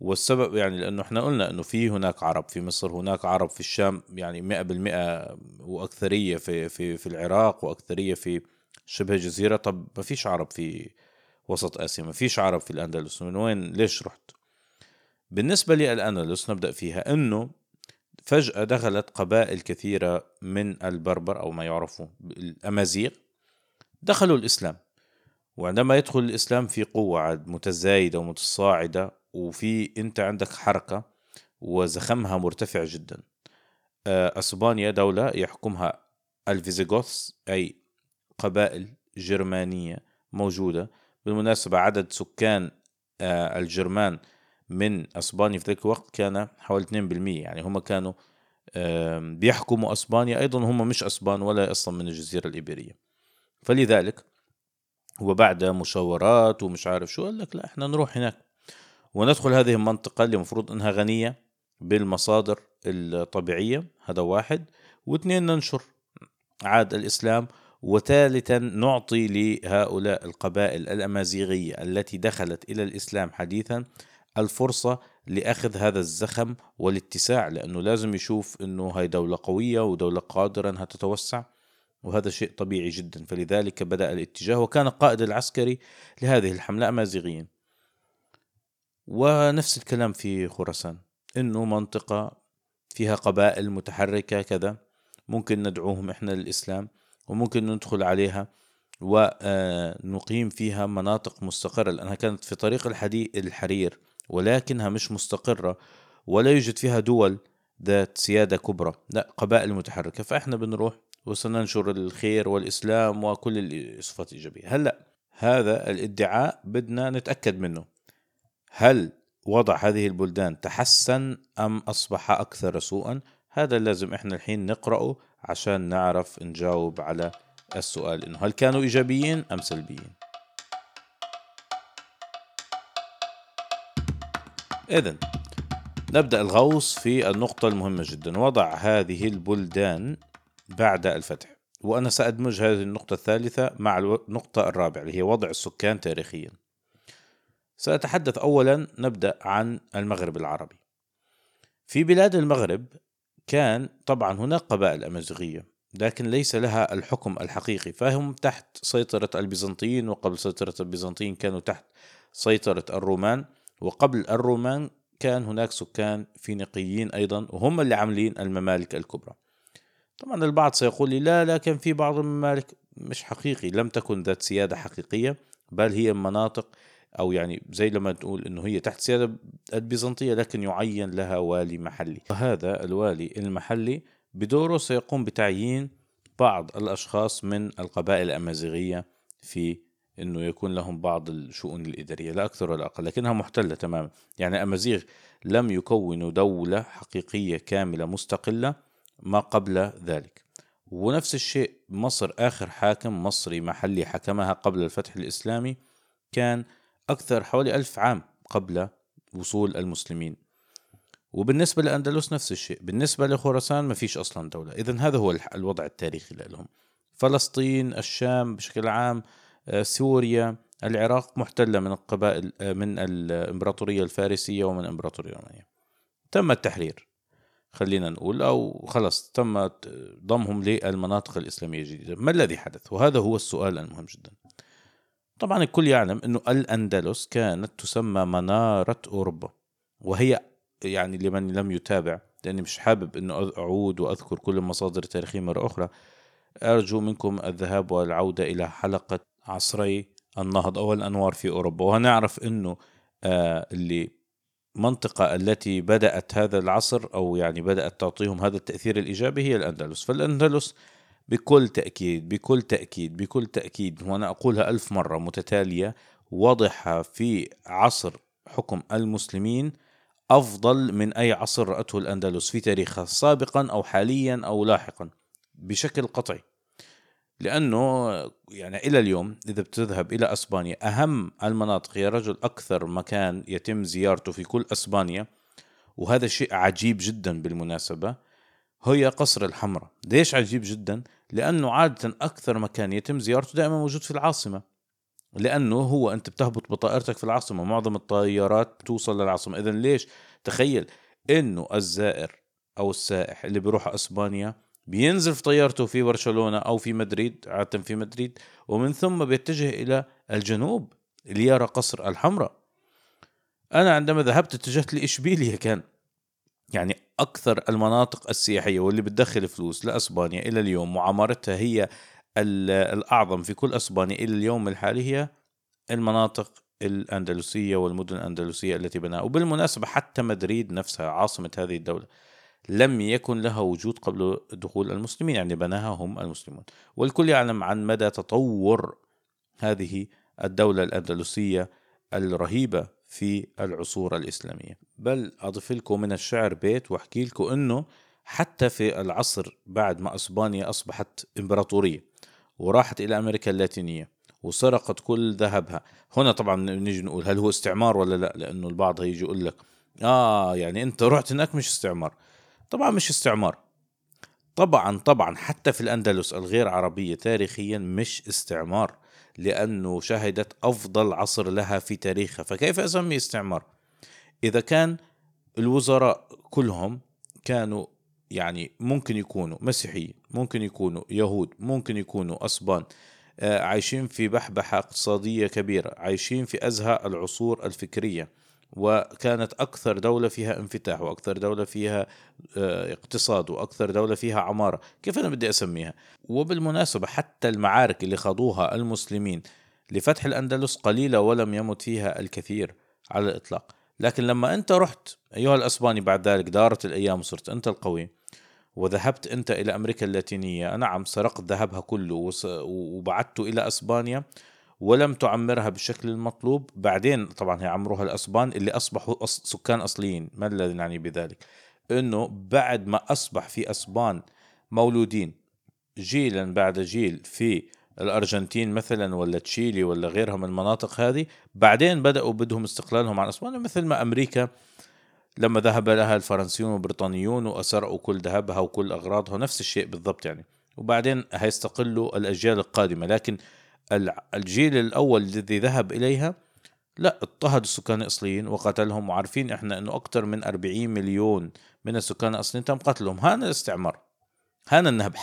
والسبب يعني لأنه إحنا قلنا أنه في هناك عرب في مصر، هناك عرب في الشام يعني مئة بالمئة، وأكثرية في في في العراق، وأكثرية في شبه جزيرة. طب ما فيش عرب في وسط آسيا، ما فيش عرب في الأندلس، من وين ليش رحت؟ بالنسبة للأندلس نبدأ فيها أنه فجأة دخلت قبائل كثيرة من البربر أو ما يعرفوا الأمازيغ، دخلوا الإسلام. وعندما يدخل الإسلام في قوة متزايدة ومتصاعدة، وفي أنت عندك حركة وزخمها مرتفع جدا. أسبانيا دولة يحكمها الفيزيغوثس أي قبائل جرمانية موجودة. بالمناسبة عدد سكان الجرمان من أسبانيا في ذلك الوقت كان حوالي اثنين بالمئة، يعني هم كانوا بيحكموا أسبانيا، أيضا هم مش أسبان ولا أصلا من الجزيرة الإيبيرية. فلذلك وبعد مشاورات ومش عارف شو قال لك لا احنا نروح هناك وندخل هذه المنطقة اللي مفروض انها غنية بالمصادر الطبيعية. هذا واحد، واثنين ننشر عاد الإسلام، وثالثا نعطي لهؤلاء القبائل الأمازيغية التي دخلت إلى الإسلام حديثا الفرصة لأخذ هذا الزخم والاتساع، لأنه لازم يشوف أنه هاي دولة قوية ودولة قادرة أنها تتوسع، وهذا شيء طبيعي جدا. فلذلك بدأ الاتجاه، وكان القائد العسكري لهذه الحملة أمازيغيين. ونفس الكلام في خراسان، أنه منطقة فيها قبائل متحركة كذا ممكن ندعوهم إحنا للإسلام، وممكن ندخل عليها ونقيم فيها مناطق مستقرة، لأنها كانت في طريق الحديد الحرير ولكنها مش مستقرة ولا يوجد فيها دول ذات سيادة كبرى، لا قبائل متحركة. فإحنا بنروح وسننشر الخير والإسلام وكل الصفات الإيجابية. هلأ هذا الادعاء بدنا نتأكد منه، هل وضع هذه البلدان تحسن أم أصبح أكثر سوءا؟ هذا لازم إحنا الحين نقرأه عشان نعرف نجاوب على السؤال إنه هل كانوا إيجابيين أم سلبيين. إذن نبدأ الغوص في النقطة المهمة جدا، وضع هذه البلدان بعد الفتح. وأنا سأدمج هذه النقطة الثالثة مع النقطة الرابعة اللي هي وضع السكان تاريخيا. سأتحدث أولا، نبدأ عن المغرب العربي. في بلاد المغرب كان طبعا هناك قبائل أمازيغية لكن ليس لها الحكم الحقيقي، فهم تحت سيطرة البيزنطيين، وقبل سيطرة البيزنطيين كانوا تحت سيطرة الرومان، وقبل الرومان كان هناك سكان فينيقيين أيضا، وهم اللي عاملين الممالك الكبرى. طبعا البعض سيقول لي لا لا كان في بعض الممالك مش حقيقي، لم تكن ذات سيادة حقيقية، بل هي مناطق أو يعني زي لما تقول أنه هي تحت سيادة البيزنطية لكن يعين لها والي محلي. وهذا الوالي المحلي بدوره سيقوم بتعيين بعض الأشخاص من القبائل الأمازيغية في أنه يكون لهم بعض الشؤون الإدارية، لا أكثر ولا أقل، لكنها محتلة تماما. يعني الأمازيغ لم يكونوا دولة حقيقية كاملة مستقلة ما قبل ذلك. ونفس الشيء مصر، آخر حاكم مصري محلي حكمها قبل الفتح الإسلامي كان أكثر حوالي ألف عام قبل وصول المسلمين. وبالنسبة لأندلس نفس الشيء، بالنسبة لخراسان ما فيش أصلا دولة. إذن هذا هو الوضع التاريخي لهم. فلسطين، الشام بشكل عام، سوريا، العراق محتلة من القبائل من الإمبراطورية الفارسية ومن الإمبراطورية الرومانية. تم التحرير خلينا نقول، أو خلاص تم ضمهم للمناطق الإسلامية الجديدة. ما الذي حدث؟ وهذا هو السؤال المهم جدا. طبعا الكل يعلم أنه الأندلس كانت تسمى منارة أوروبا، وهي يعني لمن لم يتابع، لأني مش حابب أنه أعود وأذكر كل المصادر التاريخية مرة أخرى، أرجو منكم الذهاب والعودة إلى حلقة عصري النهض أو الأنوار في أوروبا، وهنعرف أنه آه اللي منطقة التي بدأت هذا العصر أو يعني بدأت تعطيهم هذا التأثير الإيجابي هي الأندلس. فالأندلس بكل تأكيد بكل تأكيد بكل تأكيد، وأنا أقولها ألف مرة متتالية، وضعها في عصر حكم المسلمين أفضل من أي عصر رأته الأندلس في تاريخها سابقا أو حاليا أو لاحقا بشكل قطعي. لأنه يعني إلى اليوم إذا بتذهب إلى أسبانيا أهم المناطق، يا رجل أكثر مكان يتم زيارته في كل أسبانيا، وهذا شيء عجيب جدا بالمناسبة، هي قصر الحمراء. ليش عجيب جدا؟ لأنه عادة أكثر مكان يتم زيارته دائما موجود في العاصمة، لأنه هو أنت بتهبط بطائرتك في العاصمة، معظم الطائرات توصل للعاصمة. إذن ليش؟ تخيل أنه الزائر أو السائح اللي بيروح أسبانيا بينزل في طيارته في برشلونة أو في مدريد، عادة في مدريد، ومن ثم بيتجه إلى الجنوب ليرى قصر الحمراء. أنا عندما ذهبت اتجهت لإشبيلية، كان يعني أكثر المناطق السياحية واللي بتدخل فلوس لأسبانيا إلى اليوم، وعمارتها هي الأعظم في كل أسبانيا إلى اليوم الحالي، هي المناطق الأندلسية والمدن الأندلسية التي بناها. وبالمناسبة حتى مدريد نفسها عاصمة هذه الدولة لم يكن لها وجود قبل دخول المسلمين، يعني بناها هم المسلمون. والكل يعلم عن مدى تطور هذه الدولة الأندلسية الرهيبة في العصور الإسلامية. بل أضف لكم من الشعر بيت وأحكي لكم أنه حتى في العصر بعد ما أسبانيا أصبحت إمبراطورية وراحت إلى أمريكا اللاتينية وسرقت كل ذهبها، هنا طبعا نجي نقول هل هو استعمار ولا لا، لأنه البعض هيجي يقول لك آه يعني أنت رحت هناك مش استعمار. طبعا مش استعمار، طبعا طبعا حتى في الأندلس الغير عربية تاريخيا مش استعمار، لأنه شهدت أفضل عصر لها في تاريخها، فكيف أسمي استعمار إذا كان الوزراء كلهم كانوا يعني ممكن يكونوا مسيحيين، ممكن يكونوا يهود، ممكن يكونوا أسبان، عايشين في بحبحة اقتصادية كبيرة، عايشين في أزهى العصور الفكرية، وكانت أكثر دولة فيها انفتاح وأكثر دولة فيها اقتصاد وأكثر دولة فيها عمارة، كيف أنا بدي أسميها؟ وبالمناسبة حتى المعارك اللي خضوها المسلمين لفتح الأندلس قليلة ولم يمت فيها الكثير على الإطلاق. لكن لما أنت رحت أيها الأسباني بعد ذلك دارت الأيام وصرت أنت القوي وذهبت أنت إلى أمريكا اللاتينية، نعم سرقت ذهبها كله وبعدته إلى أسبانيا ولم تعمرها بالشكل المطلوب. بعدين طبعا هي عمروها الأسبان اللي أصبحوا سكان أصليين. ما الذي نعني بذلك؟ أنه بعد ما أصبح في أسبان مولودين جيلا بعد جيل في الأرجنتين مثلا ولا تشيلي ولا غيرها من المناطق هذه، بعدين بدأوا بدهم استقلالهم عن أسبانيا، مثل ما أمريكا لما ذهب لها الفرنسيون والبريطانيون وأسرقوا كل ذهبها وكل أغراضها، نفس الشيء بالضبط يعني. وبعدين هيستقلوا الأجيال القادمة، لكن الجيل الأول الذي ذهب إليها لا اضطهد السكان الأصليين وقتلهم، وعارفين إحنا أنه أكثر من أربعين مليون من السكان الأصليين تم قتلهم. هذا الاستعمار، هذا النهب،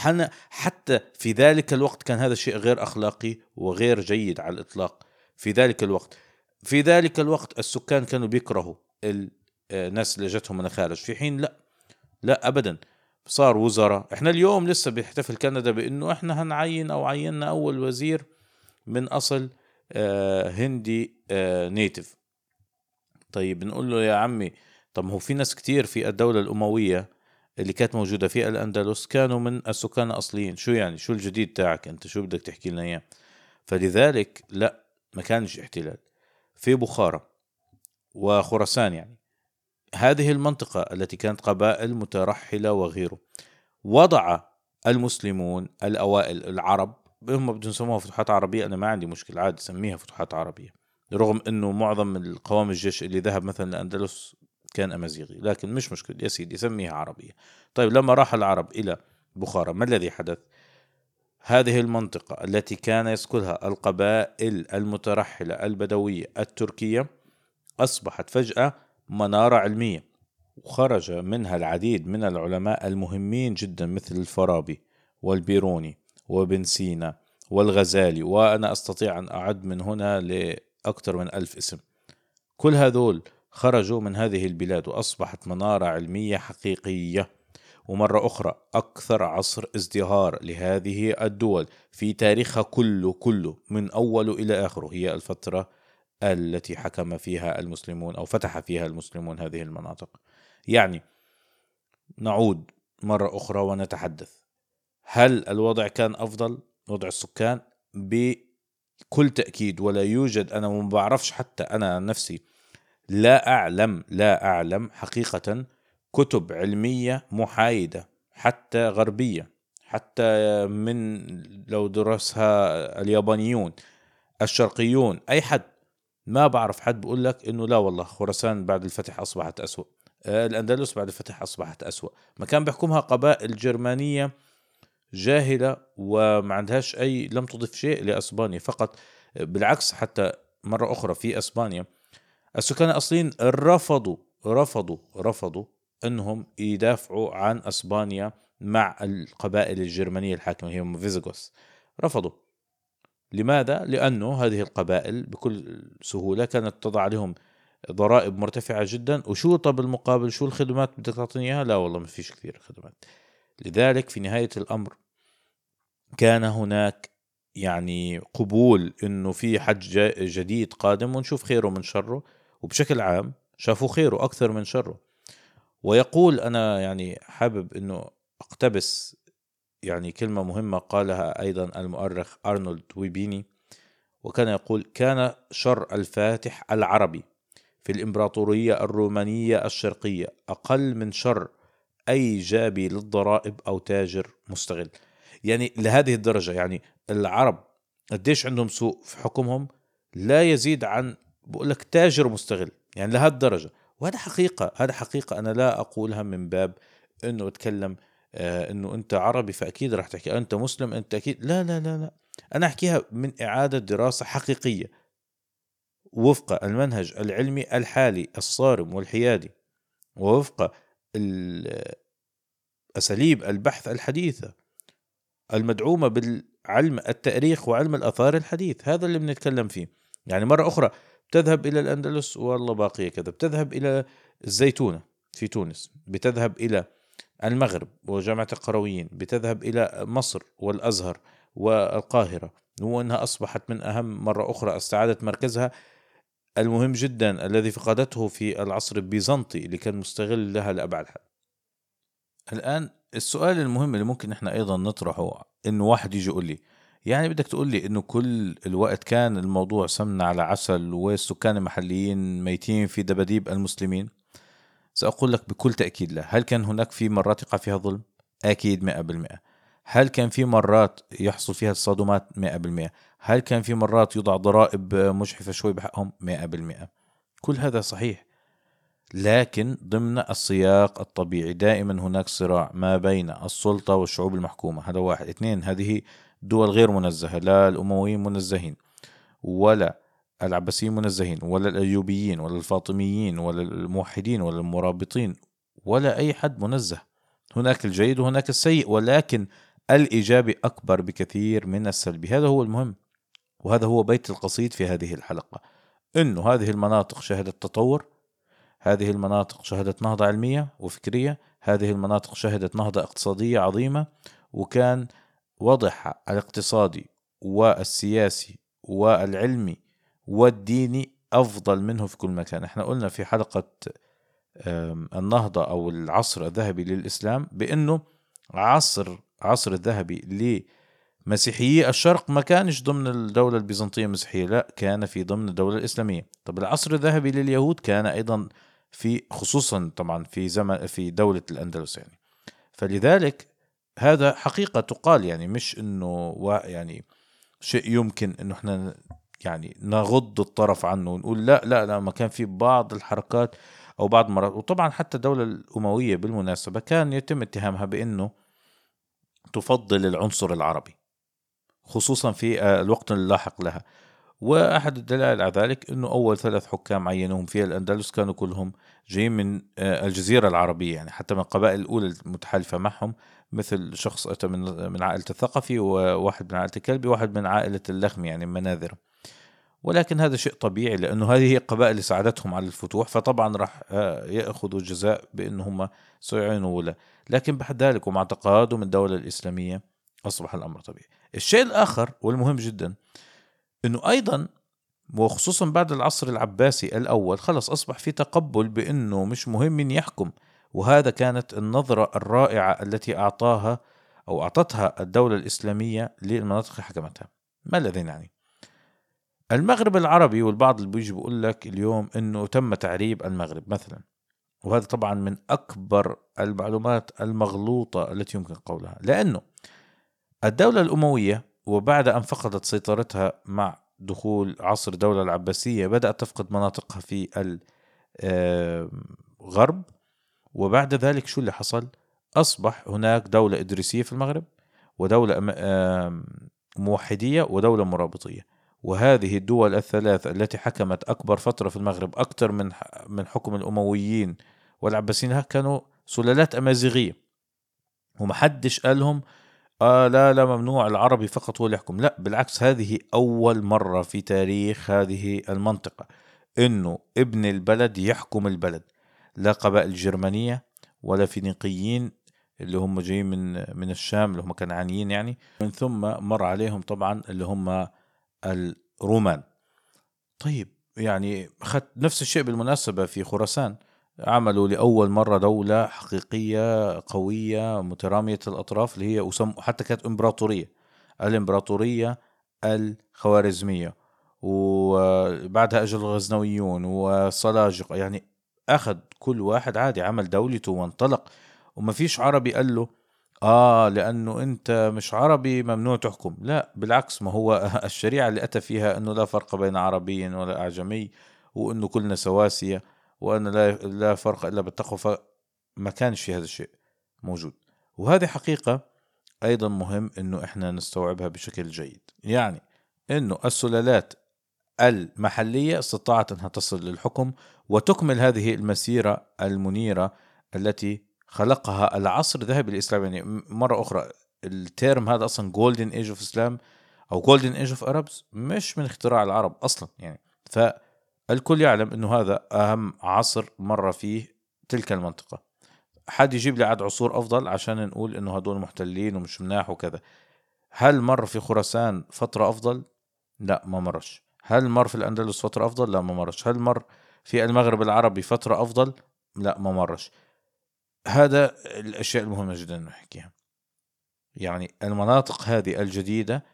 حتى في ذلك الوقت كان هذا الشيء غير أخلاقي وغير جيد على الإطلاق. في ذلك الوقت في ذلك الوقت السكان كانوا بيكرهوا الناس اللي جتهم من الخارج، في حين لا لا أبدا صار وزراء. إحنا اليوم لسه بيحتفل كندا بأنه إحنا هنعين أو عيننا أول وزير من أصل هندي نيتف. طيب نقول له يا عمي طب هو في ناس كتير في الدولة الأموية اللي كانت موجودة في الأندلس كانوا من السكان الأصليين، شو يعني شو الجديد تاعك أنت، شو بدك تحكي لنا إياه؟ فلذلك لا، ما كانش احتلال في بخارى وخراسان، يعني هذه المنطقة التي كانت قبائل مترحلة وغيره. وضع المسلمون الأوائل العرب، هم بدهم يسموها فتوحات عربية، أنا ما عندي مشكلة عادي سميها فتوحات عربية، رغم أنه معظم من قوام الجيش اللي ذهب مثلا الأندلس كان أمازيغي، لكن مش مشكلة يا سيدي سميها عربية. طيب لما راح العرب إلى بخارى ما الذي حدث؟ هذه المنطقة التي كان يسكنها القبائل المترحلة البدوية التركية أصبحت فجأة منارة علمية، وخرج منها العديد من العلماء المهمين جدا مثل الفارابي والبيروني وابن سينا والغزالي، وأنا أستطيع أن أعد من هنا لأكثر من ألف اسم. كل هذول خرجوا من هذه البلاد وأصبحت منارة علمية حقيقية. ومرة أخرى أكثر عصر ازدهار لهذه الدول في تاريخها كله كله من أوله إلى آخره هي الفترة التي حكم فيها المسلمون أو فتح فيها المسلمون هذه المناطق. يعني نعود مرة أخرى ونتحدث، هل الوضع كان أفضل وضع السكان؟ بكل تأكيد، ولا يوجد، أنا ما بعرفش حتى أنا نفسي لا أعلم لا أعلم حقيقة كتب علمية محايدة حتى غربية، حتى من لو درسها اليابانيون الشرقيون أي حد، ما بعرف حد بقول لك إنه لا والله خراسان بعد الفتح أصبحت أسوأ، الأندلس بعد الفتح أصبحت أسوأ، ما كان بيحكمها قبائل جرمانية جاهلة وما عندهاش أي، لم تضيف شيء لأسبانيا، فقط بالعكس. حتى مرة أخرى في أسبانيا السكان الأصليين رفضوا رفضوا رفضوا أنهم يدافعوا عن أسبانيا مع القبائل الجرمانية الحاكمة هي فيزيغوس، رفضوا. لماذا؟ لأنه هذه القبائل بكل سهولة كانت تضع لهم ضرائب مرتفعة جدا، وشو طب المقابل، شو الخدمات بدك تعطيني إياها؟ لا والله ما فيش كثير خدمات. لذلك في نهاية الأمر كان هناك يعني قبول انه في حج جديد قادم ونشوف خيره من شره، وبشكل عام شافوا خيره اكثر من شره. ويقول انا يعني حابب انه اقتبس يعني كلمة مهمة قالها ايضا المؤرخ أرنولد ويبيني، وكان يقول: كان شر الفاتح العربي في الإمبراطورية الرومانية الشرقية أقل من شر أي جابي للضرائب أو تاجر مستغل. يعني لهذه الدرجة، يعني العرب قديش عندهم سوء في حكمهم لا يزيد عن بقولك تاجر مستغل، يعني لهذه الدرجة. وهذا حقيقة، هذا حقيقة أنا لا أقولها من باب أنه أتكلم آه أنه أنت عربي فأكيد راح تحكي أنت مسلم أنت أكيد، لا لا لا لا، أنا أحكيها من إعادة دراسة حقيقية وفق المنهج العلمي الحالي الصارم والحيادي، ووفق أساليب البحث الحديثة المدعومة بالعلم التاريخ وعلم الآثار الحديث. هذا اللي بنتكلم فيه. يعني مرة أخرى بتذهب إلى الأندلس والله باقية كذا، بتذهب إلى الزيتونة في تونس، بتذهب إلى المغرب وجامعة القرويين، بتذهب إلى مصر والأزهر والقاهرة، وأنها أصبحت من أهم، مرة أخرى استعادت مركزها المهم جدا الذي فقدته في العصر البيزنطي اللي كان مستغل لها لأبعد حد. الآن السؤال المهم اللي ممكن إحنا أيضا نطرحه، إنه واحد يجي يقول لي يعني بدك تقول لي إنه كل الوقت كان الموضوع سمنة على عسل والسكان المحليين ميتين في دباديب المسلمين؟ سأقول لك بكل تأكيد لا. هل كان هناك في مرات يقع فيها ظلم؟ أكيد مئة بالمئة. هل كان في مرات يحصل فيها الصدمات؟ مئة بالمئة. هل كان في مرات يوضع ضرائب مجحفة شوي بحقهم؟ مئة بالمئة. كل هذا صحيح، لكن ضمن السياق الطبيعي. دائما هناك صراع ما بين السلطة والشعوب المحكومة، هذا واحد. اثنين، هذه دول غير منزهة، لا الأمويين منزهين ولا العباسيين منزهين ولا الأيوبيين ولا الفاطميين ولا الموحدين ولا المرابطين ولا أي حد منزه. هناك الجيد وهناك السيء، ولكن الإيجابي أكبر بكثير من السلبي. هذا هو المهم، وهذا هو بيت القصيد في هذه الحلقة، إنه هذه المناطق شهدت تطور، هذه المناطق شهدت نهضة علمية وفكرية، هذه المناطق شهدت نهضة اقتصادية عظيمة، وكان وضعها الاقتصادي والسياسي والعلمي والديني أفضل منه في كل مكان. احنا قلنا في حلقة النهضة أو العصر الذهبي للإسلام بأنه عصر عصر الذهبي لمسيحيي الشرق ما كانش ضمن الدولة البيزنطية المسيحية، لا كان في ضمن الدولة الإسلامية. طب العصر الذهبي لليهود كان أيضا في، خصوصا طبعا في زمن في دولة الأندلس يعني. فلذلك هذا حقيقة تقال، يعني مش إنه يعني شيء يمكن إنه إحنا يعني نغض الطرف عنه ونقول لا لا لا، ما كان في بعض الحركات أو بعض مرات. وطبعا حتى الدولة الأموية بالمناسبة كان يتم اتهامها بإنه تفضل العنصر العربي، خصوصا في الوقت اللاحق لها. وأحد الدلائل على ذلك أنه أول ثلاث حكام عينوهم فيها الأندلس كانوا كلهم جايين من الجزيرة العربية، يعني حتى من القبائل الأولى المتحالفة معهم، مثل شخص أتى من عائلة الثقفي، وواحد من عائلة الكلبي، وواحد من عائلة اللخم يعني المناذر. ولكن هذا شيء طبيعي، لأنه هذه هي القبائل اللي ساعدتهم على الفتوح، فطبعا راح يأخذوا جزاء بأنهم سيعينوا له. لكن بعد ذلك ومع تقادم الدولة الإسلامية أصبح الأمر طبيعي. الشيء الآخر والمهم جدا أنه أيضا وخصوصا بعد العصر العباسي الأول خلص أصبح في تقبل بأنه مش مهم من يحكم، وهذا كانت النظرة الرائعة التي أعطاها أو أعطتها الدولة الإسلامية للمناطق اللي حكمتها. ما الذي يعني؟ المغرب العربي، والبعض اللي بيجي بيقول لك اليوم أنه تم تعريب المغرب مثلا، وهذا طبعا من أكبر المعلومات المغلوطة التي يمكن قولها، لأنه الدولة الأموية وبعد أن فقدت سيطرتها مع دخول عصر الدولة العباسية بدأت تفقد مناطقها في الغرب، وبعد ذلك شو اللي حصل؟ أصبح هناك دولة إدريسية في المغرب، ودولة موحدية، ودولة مرابطية. وهذه الدول الثلاث التي حكمت أكبر فترة في المغرب أكثر من من حكم الأمويين والعباسيين كانوا سلالات أمازيغية، ومحدش قالهم آه لا لا ممنوع العربي فقط هو اللي يحكم، لا بالعكس، هذه أول مرة في تاريخ هذه المنطقة إنه ابن البلد يحكم البلد، لا قبائل جرمانية ولا فينيقيين اللي هم جايين من من الشام اللي هم كنعانيين يعني، من ثم مر عليهم طبعا اللي هم الرومان. طيب يعني خدت نفس الشيء بالمناسبة في خراسان، عملوا لأول مرة دولة حقيقية قوية مترامية الأطراف اللي هي حتى كانت إمبراطورية، الإمبراطورية الخوارزمية، وبعدها أجل الغزنويون والسلاجقة. يعني أخذ كل واحد عادي عمل دولته وانطلق، وما فيش عربي قال له آه لأنه أنت مش عربي ممنوع تحكم، لا بالعكس، ما هو الشريعة اللي أتى فيها أنه لا فرق بين عربي ولا أعجمي، وأنه كلنا سواسية، وأن لا لا فرق إلا بالتقوى، فما كانش في هذا الشيء موجود. وهذه حقيقة أيضا مهم أنه إحنا نستوعبها بشكل جيد، يعني أنه السلالات المحلية استطاعت أنها تصل للحكم وتكمل هذه المسيرة المنيرة التي خلقها العصر الذهبي الإسلامي. يعني مرة أخرى التيرم هذا أصلا Golden Age of Islam أو Golden Age of Arabs مش من اختراع العرب أصلا يعني، فالكل يعلم أنه هذا أهم عصر مرة فيه تلك المنطقة. حد يجيب لي عاد عصور أفضل عشان نقول أنه هدول محتلين ومش مناح وكذا. هل مر في خراسان فترة أفضل؟ لا ما مرش. هل مر في الأندلس فترة أفضل؟ لا ما مرش. هل مر في المغرب العربي فترة أفضل؟ لا ما مرش. هذا الأشياء المهمة جدا نحكيها، يعني المناطق هذه الجديدة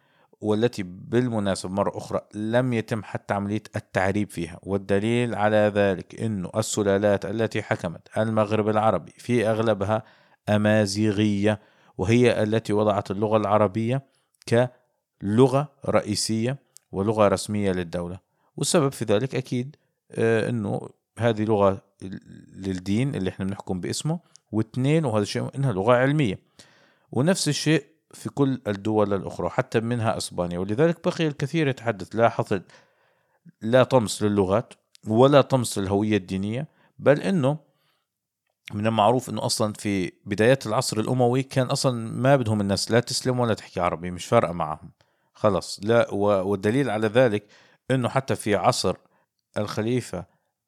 والتي بالمناسبة مرة أخرى لم يتم حتى عملية التعريب فيها، والدليل على ذلك أنه السلالات التي حكمت المغرب العربي في أغلبها أمازيغية، وهي التي وضعت اللغة العربية كلغة رئيسية ولغة رسمية للدولة. والسبب في ذلك أكيد أنه هذه لغة للدين اللي احنا بنحكم باسمه، واثنين وهذا الشيء انها لغة علمية، ونفس الشيء في كل الدول الأخرى حتى منها أسبانيا. ولذلك بقي الكثير يتحدث لا حصر لا طمس للغات ولا طمس للهوية الدينية، بل انه من المعروف انه اصلا في بدايات العصر الأموي كان اصلا ما بدهم الناس لا تسلم ولا تحكي عربي، مش فارقة معهم خلص. لا والدليل على ذلك انه حتى في عصر الخليفة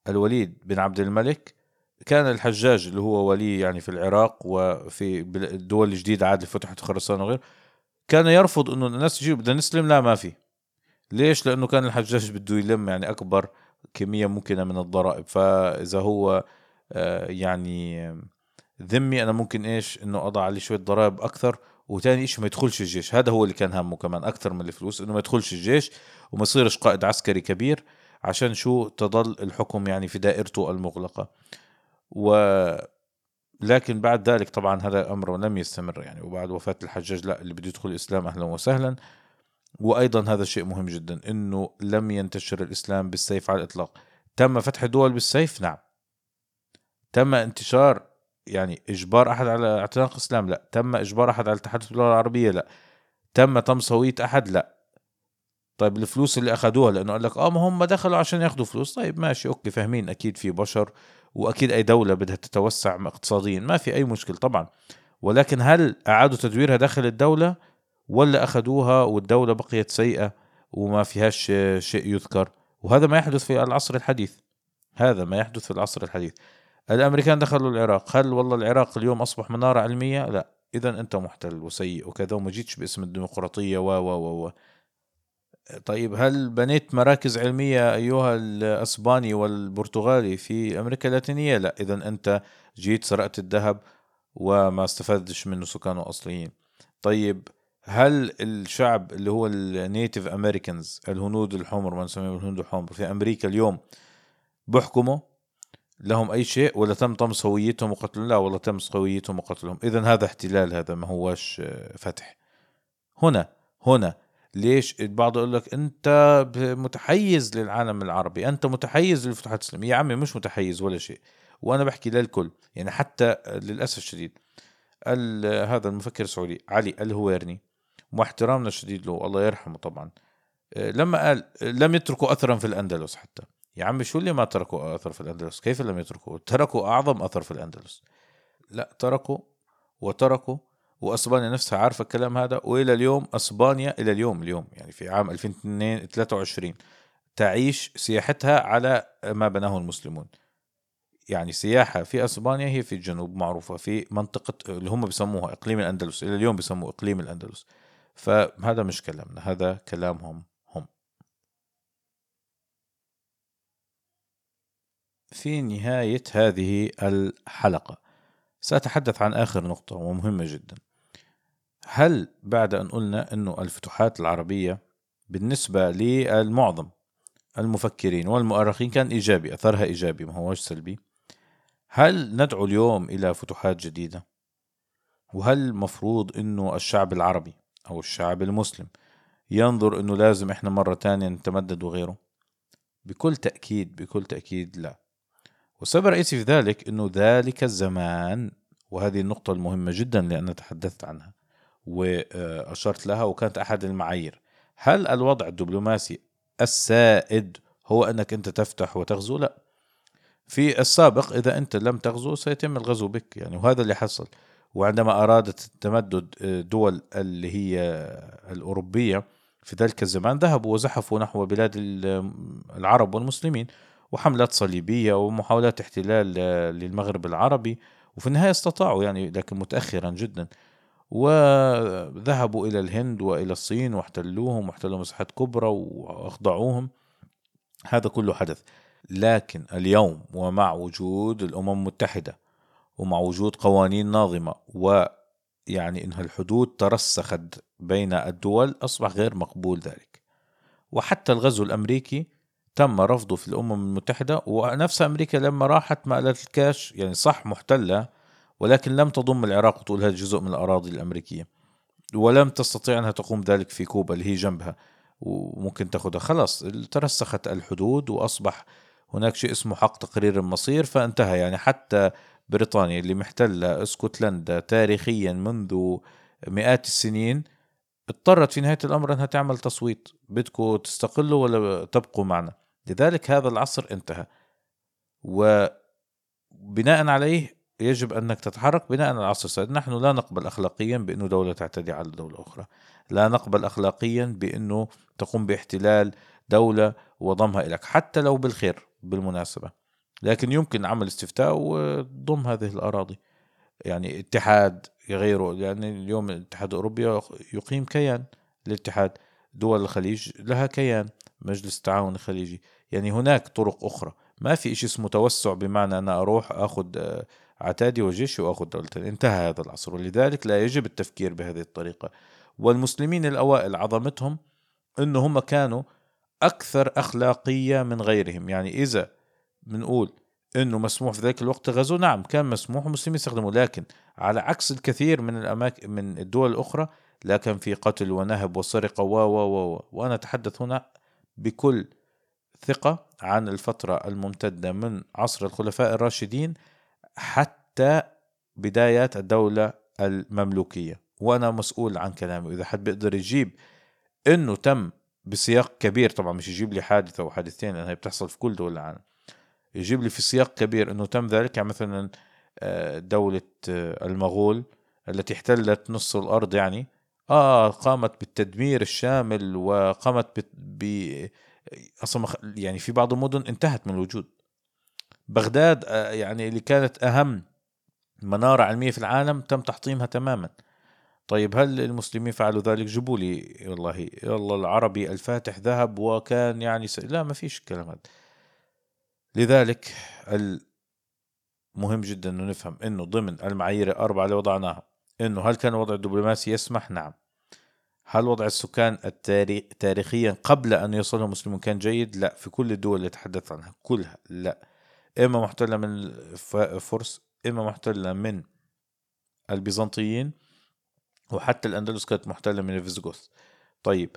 الوليد بن عبد الملك كان الحجاج اللي هو ولي يعني في العراق وفي الدول الجديدة عاد فتحت خراسان وغير، كان يرفض انه الناس يجيب بدنا نسلم، لا ما في. ليش؟ لانه كان الحجاج بده يلم يعني اكبر كمية ممكنة من الضرائب، فاذا هو يعني ذمي انا ممكن ايش انه اضع عليه شوية ضرائب اكثر، وتاني إيش ما يدخلش الجيش. هذا هو اللي كان همه كمان اكثر من الفلوس، انه ما يدخلش الجيش وما يصيرش قائد عسكري كبير، عشان شو تظل الحكم يعني في دائرته المغلقة. ولكن بعد ذلك طبعا هذا أمر لم يستمر يعني، وبعد وفاة الحجاج لا اللي بده يدخل الإسلام أهلا وسهلا. وأيضا هذا الشيء مهم جدا أنه لم ينتشر الإسلام بالسيف على الإطلاق. تم فتح دول بالسيف؟ نعم. تم انتشار يعني إجبار أحد على اعتناق الإسلام؟ لا. تم إجبار أحد على التحدث باللغة العربية؟ لا. تم طمس هوية أحد؟ لا. طيب الفلوس اللي أخدوها، لأنه قال لك آه ما هم دخلوا عشان يأخذوا فلوس، طيب ماشي أوكي فاهمين، أكيد في بشر وأكيد أي دولة بدها تتوسع اقتصاديا ما في أي مشكل طبعا، ولكن هل أعادوا تدويرها داخل الدولة ولا أخدوها والدولة بقيت سيئة وما فيهاش شيء يذكر؟ وهذا ما يحدث في العصر الحديث، هذا ما يحدث في العصر الحديث. الأمريكان دخلوا العراق، هل والله العراق اليوم أصبح منارة علمية؟ لا. إذن أنت محتل وسيء وكذا وما جيتش باسم الديمقراطية و و و طيب هل بنيت مراكز علمية أيها الأسباني والبرتغالي في أمريكا اللاتينية؟ لا. إذن أنت جيت سرقت الذهب وما استفادش منه سكانه أصليين. طيب هل الشعب اللي هو النيتيف أمريكانز الهنود الحمر، ما نسميه الهنود الحمر في أمريكا اليوم، بحكموا لهم أي شيء ولا تم طمس هويتهم وقتلهم؟ لا ولا تم هويتهم وقتلهم. إذن هذا احتلال، هذا ما هوش فتح. هنا هنا ليش البعض يقول لك أنت متحيز للعالم العربي، أنت متحيز للفتوحات الإسلامية؟ يا عمي مش متحيز ولا شيء، وأنا بحكي للكل يعني. حتى للأسف الشديد هذا المفكر السعودي علي الهويريني، واحترامنا الشديد له الله يرحمه طبعا، لما قال لم يتركوا أثرا في الأندلس، حتى يا عمي شو اللي ما تركوا أثر في الأندلس؟ كيف لم يتركوا؟ تركوا أعظم أثر في الأندلس. لا تركوا وتركوا، وأسبانيا نفسها عارفة الكلام هذا، وإلى اليوم أسبانيا إلى اليوم اليوم يعني في عام ألفين واثنين وعشرين تعيش سياحتها على ما بناه المسلمون. يعني سياحة في أسبانيا هي في الجنوب معروفة في منطقة اللي هم بيسموها إقليم الأندلس، إلى اليوم بيسموه إقليم الأندلس. فهذا مش كلامنا، هذا كلامهم هم. في نهاية هذه الحلقة سأتحدث عن آخر نقطة ومهمة جدا. هل بعد أن قلنا أنه الفتوحات العربية بالنسبة للمعظم المفكرين والمؤرخين كان إيجابي، أثرها إيجابي ما هوش سلبي، هل ندعو اليوم إلى فتوحات جديدة؟ وهل مفروض أنه الشعب العربي أو الشعب المسلم ينظر أنه لازم إحنا مرة تانية نتمدد وغيره؟ بكل تأكيد بكل تأكيد لا. والسبب الرئيسي في ذلك أنه ذلك الزمان، وهذه النقطة المهمة جدا لأن تحدثت عنها وأشرت لها وكانت أحد المعايير، هل الوضع الدبلوماسي السائد هو أنك أنت تفتح وتغزو؟ لا، في السابق إذا أنت لم تغزو سيتم الغزو بك يعني، وهذا اللي حصل. وعندما أرادت التمدد دول اللي هي الأوروبية في ذلك الزمان ذهبوا وزحفوا نحو بلاد العرب والمسلمين، وحملات صليبية ومحاولات احتلال للمغرب العربي، وفي النهاية استطاعوا يعني لكن متأخرا جدا، وذهبوا إلى الهند وإلى الصين واحتلوهم واحتلوا مساحات كبرى وأخضعوهم. هذا كله حدث. لكن اليوم ومع وجود الأمم المتحدة ومع وجود قوانين ناظمة ويعني إنها الحدود ترسخت بين الدول أصبح غير مقبول ذلك. وحتى الغزو الأمريكي تم رفضه في الأمم المتحدة، ونفس أمريكا لما راحت ما قالت الكاش يعني صح محتلة ولكن لم تضم العراق وطولها جزء من الأراضي الأمريكية، ولم تستطيع أنها تقوم ذلك في كوبا اللي هي جنبها وممكن تأخذها. خلاص ترسخت الحدود وأصبح هناك شيء اسمه حق تقرير المصير فانتهى. يعني حتى بريطانيا اللي محتلة اسكتلندا تاريخيا منذ مئات السنين اضطرت في نهاية الأمر أنها تعمل تصويت، بدكوا تستقلوا ولا تبقوا معنا؟ لذلك هذا العصر انتهى، وبناء عليه يجب أنك تتحرك بناء على العصر السائد. نحن لا نقبل أخلاقيا بأنه دولة تعتدي على دولة أخرى، لا نقبل أخلاقيا بأنه تقوم باحتلال دولة وضمها إليك حتى لو بالخير بالمناسبة، لكن يمكن عمل استفتاء وضم هذه الأراضي. يعني اتحاد غيره، يعني اليوم الاتحاد الأوروبي يقيم كيان للاتحاد، دول الخليج لها كيان مجلس التعاون الخليجي. يعني هناك طرق أخرى، ما في إشي اسمه توسع بمعنى أنا أروح أخذ عتادي وجيشي وأخذ دولتين. انتهى هذا العصر، ولذلك لا يجب التفكير بهذه الطريقة. والمسلمين الأوائل عظمتهم أنه هم كانوا أكثر أخلاقية من غيرهم. يعني إذا بنقول أنه مسموح في ذلك الوقت غزو، نعم كان مسموح والمسلمين يستخدموا، لكن على عكس الكثير من الأماكن من الدول الأخرى لا كان في قتل ونهب وسرقة و و و وأنا أتحدث هنا بكل ثقة عن الفترة الممتدة من عصر الخلفاء الراشدين حتى بدايات الدولة المملوكية، وأنا مسؤول عن كلامي. إذا حد بيقدر يجيب أنه تم بسياق كبير، طبعا مش يجيب لي حادثة أو حادثتين لأنها بتحصل في كل دول العالم، يجيب لي في سياق كبير أنه تم ذلك. يعني مثلا دولة المغول التي احتلت نص الأرض يعني آه قامت بالتدمير الشامل وقامت ب أصلا يعني في بعض المدن انتهت من الوجود. بغداد يعني اللي كانت أهم منارة علمية في العالم تم تحطيمها تماما. طيب هل المسلمين فعلوا ذلك؟ جبولي والله والله العربي الفاتح ذهب وكان يعني س... لا ما فيش كلام هذا. لذلك المهم جدا أنه نفهم أنه ضمن المعايير الأربعة اللي وضعناها أنه هل كان الوضع الدبلوماسي يسمح؟ نعم. هل وضع السكان التاريخ تاريخيا قبل أن يصلهم المسلمون كان جيد؟ لا، في كل الدول اللي تحدث عنها كلها لا، إما محتلة من الفرس إما محتلة من البيزنطيين، وحتى الأندلس كانت محتلة من الفيزغوث. طيب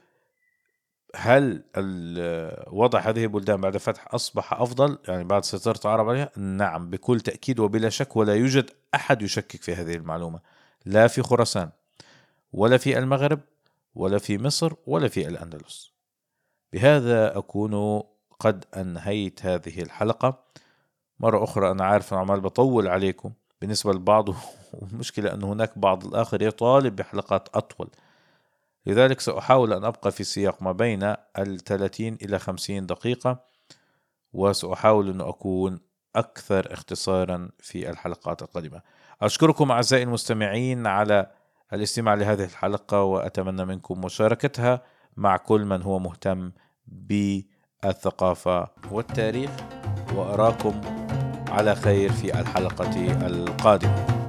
هل وضع هذه البلدان بعد فتح أصبح أفضل يعني بعد سيطرة العرب عليها؟ نعم بكل تأكيد وبلا شك، ولا يوجد أحد يشكك في هذه المعلومة، لا في خراسان ولا في المغرب ولا في مصر ولا في الأندلس. بهذا أكون قد أنهيت هذه الحلقة. مرة أخرى أنا عارف أنا عمال بطول عليكم بالنسبة للبعض، والمشكلة أن هناك بعض الآخر يطالب بحلقات أطول، لذلك سأحاول أن أبقى في سياق ما بين الثلاثين إلى خمسين دقيقة، وسأحاول أن أكون أكثر اختصارا في الحلقات القادمة. أشكركم أعزائي المستمعين على الاستماع لهذه الحلقة، وأتمنى منكم مشاركتها مع كل من هو مهتم بالثقافة والتاريخ، وأراكم على خير في الحلقة القادمة.